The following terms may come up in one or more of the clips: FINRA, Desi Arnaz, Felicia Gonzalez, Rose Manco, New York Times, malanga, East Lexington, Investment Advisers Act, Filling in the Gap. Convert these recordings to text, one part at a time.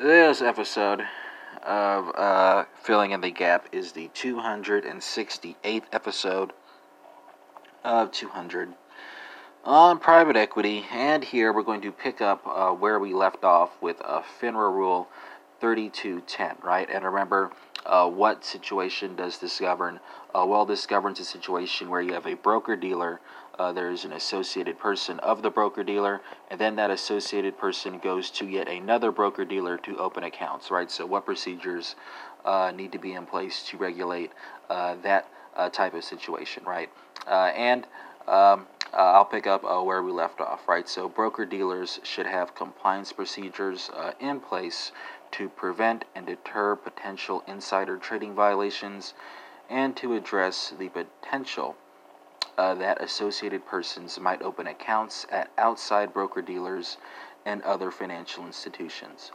This episode of Filling in the Gap is the 268th episode of 200 on private equity, and here we're going to pick up where we left off with FINRA Rule 3210, right? And remember, what situation does this govern? Well, this governs a situation where you have a broker-dealer. There is an associated person of the broker-dealer, and then that associated person goes to yet another broker-dealer to open accounts, right? So what procedures need to be in place to regulate that type of situation, right? I'll pick up where we left off, right? So broker-dealers should have compliance procedures in place to prevent and deter potential insider trading violations and to address the potential that associated persons might open accounts at outside broker-dealers and other financial institutions.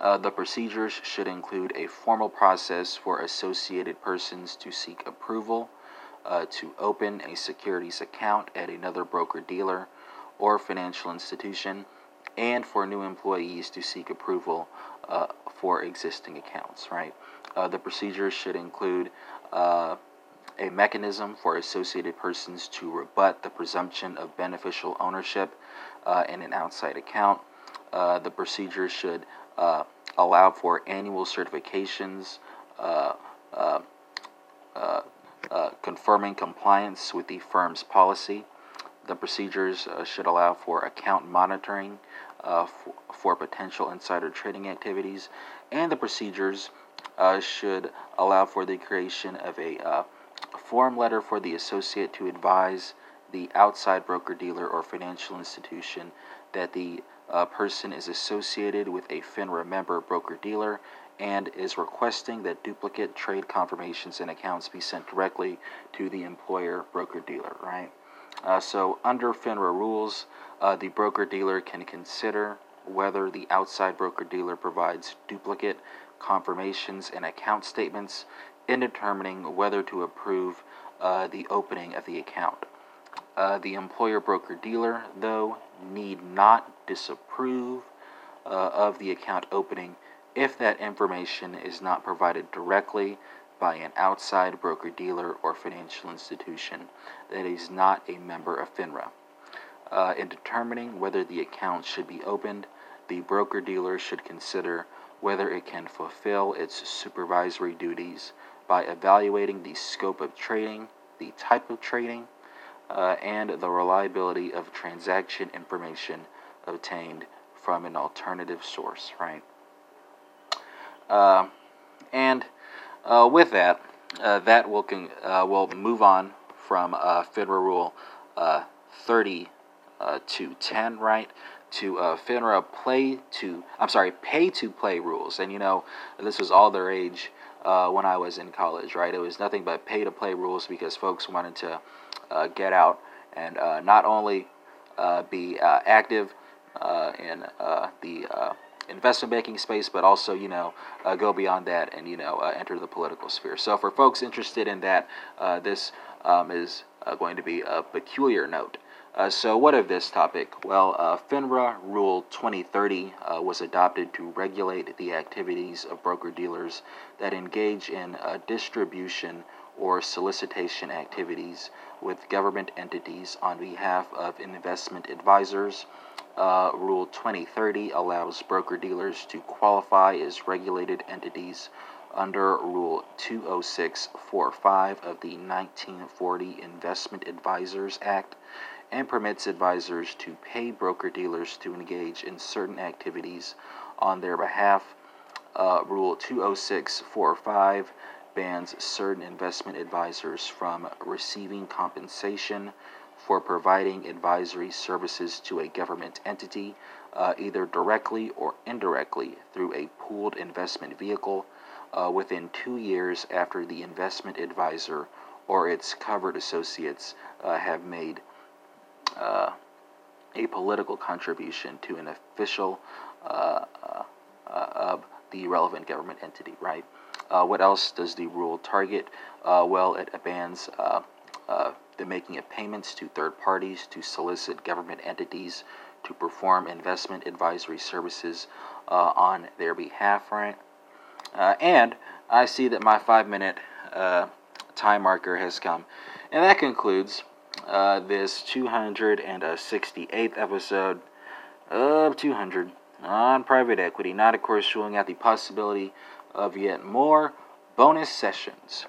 The procedures should include a formal process for associated persons to seek approval to open a securities account at another broker-dealer or financial institution, and for new employees to seek approval for existing accounts, right? The procedure should include a mechanism for associated persons to rebut the presumption of beneficial ownership in an outside account. The procedure should allow for annual certifications confirming compliance with the firm's policy. The procedures should allow for account monitoring for potential insider trading activities, and the procedures should allow for the creation of a form letter for the associate to advise the outside broker-dealer or financial institution that the person is associated with a FINRA member broker-dealer and is requesting that duplicate trade confirmations and accounts be sent directly to the employer broker-dealer, right? So under FINRA rules, the broker-dealer can consider whether the outside broker-dealer provides duplicate confirmations and account statements in determining whether to approve the opening of the account. The employer broker-dealer, though, need not disapprove of the account opening if that information is not provided directly by an outside broker-dealer or financial institution that is not a member of FINRA. In determining whether the account should be opened, the broker-dealer should consider whether it can fulfill its supervisory duties by evaluating the scope of trading, the type of trading, and the reliability of transaction information obtained from an alternative source, right? With that, that will move on from FINRA Rule 3210, right, to FINRA pay-to-play rules. And, you know, this was all the rage when I was in college, right? It was nothing but pay-to-play rules because folks wanted to get out and not only be active in the investment banking space, but also, you know, go beyond that and, you know, enter the political sphere. So for folks interested in that, this is going to be a peculiar note. So what of this topic? Well, FINRA Rule 2030 was adopted to regulate the activities of broker-dealers that engage in distribution or solicitation activities with government entities on behalf of investment advisors. Rule 2030 allows broker-dealers to qualify as regulated entities under Rule 20645 of the 1940 Investment Advisers Act and permits advisors to pay broker-dealers to engage in certain activities on their behalf. Rule 20645 bans certain investment advisors from receiving compensation for providing advisory services to a government entity, either directly or indirectly through a pooled investment vehicle, within 2 years after the investment advisor or its covered associates have made a political contribution to an official of the relevant government entity, right? What else does the rule target? Well, it bans the making of payments to third parties to solicit government entities to perform investment advisory services on their behalf, right? And I see that my 5-minute time marker has come. And that concludes this 268th episode of 200 on private equity, not of course ruling out the possibility of yet more bonus sessions.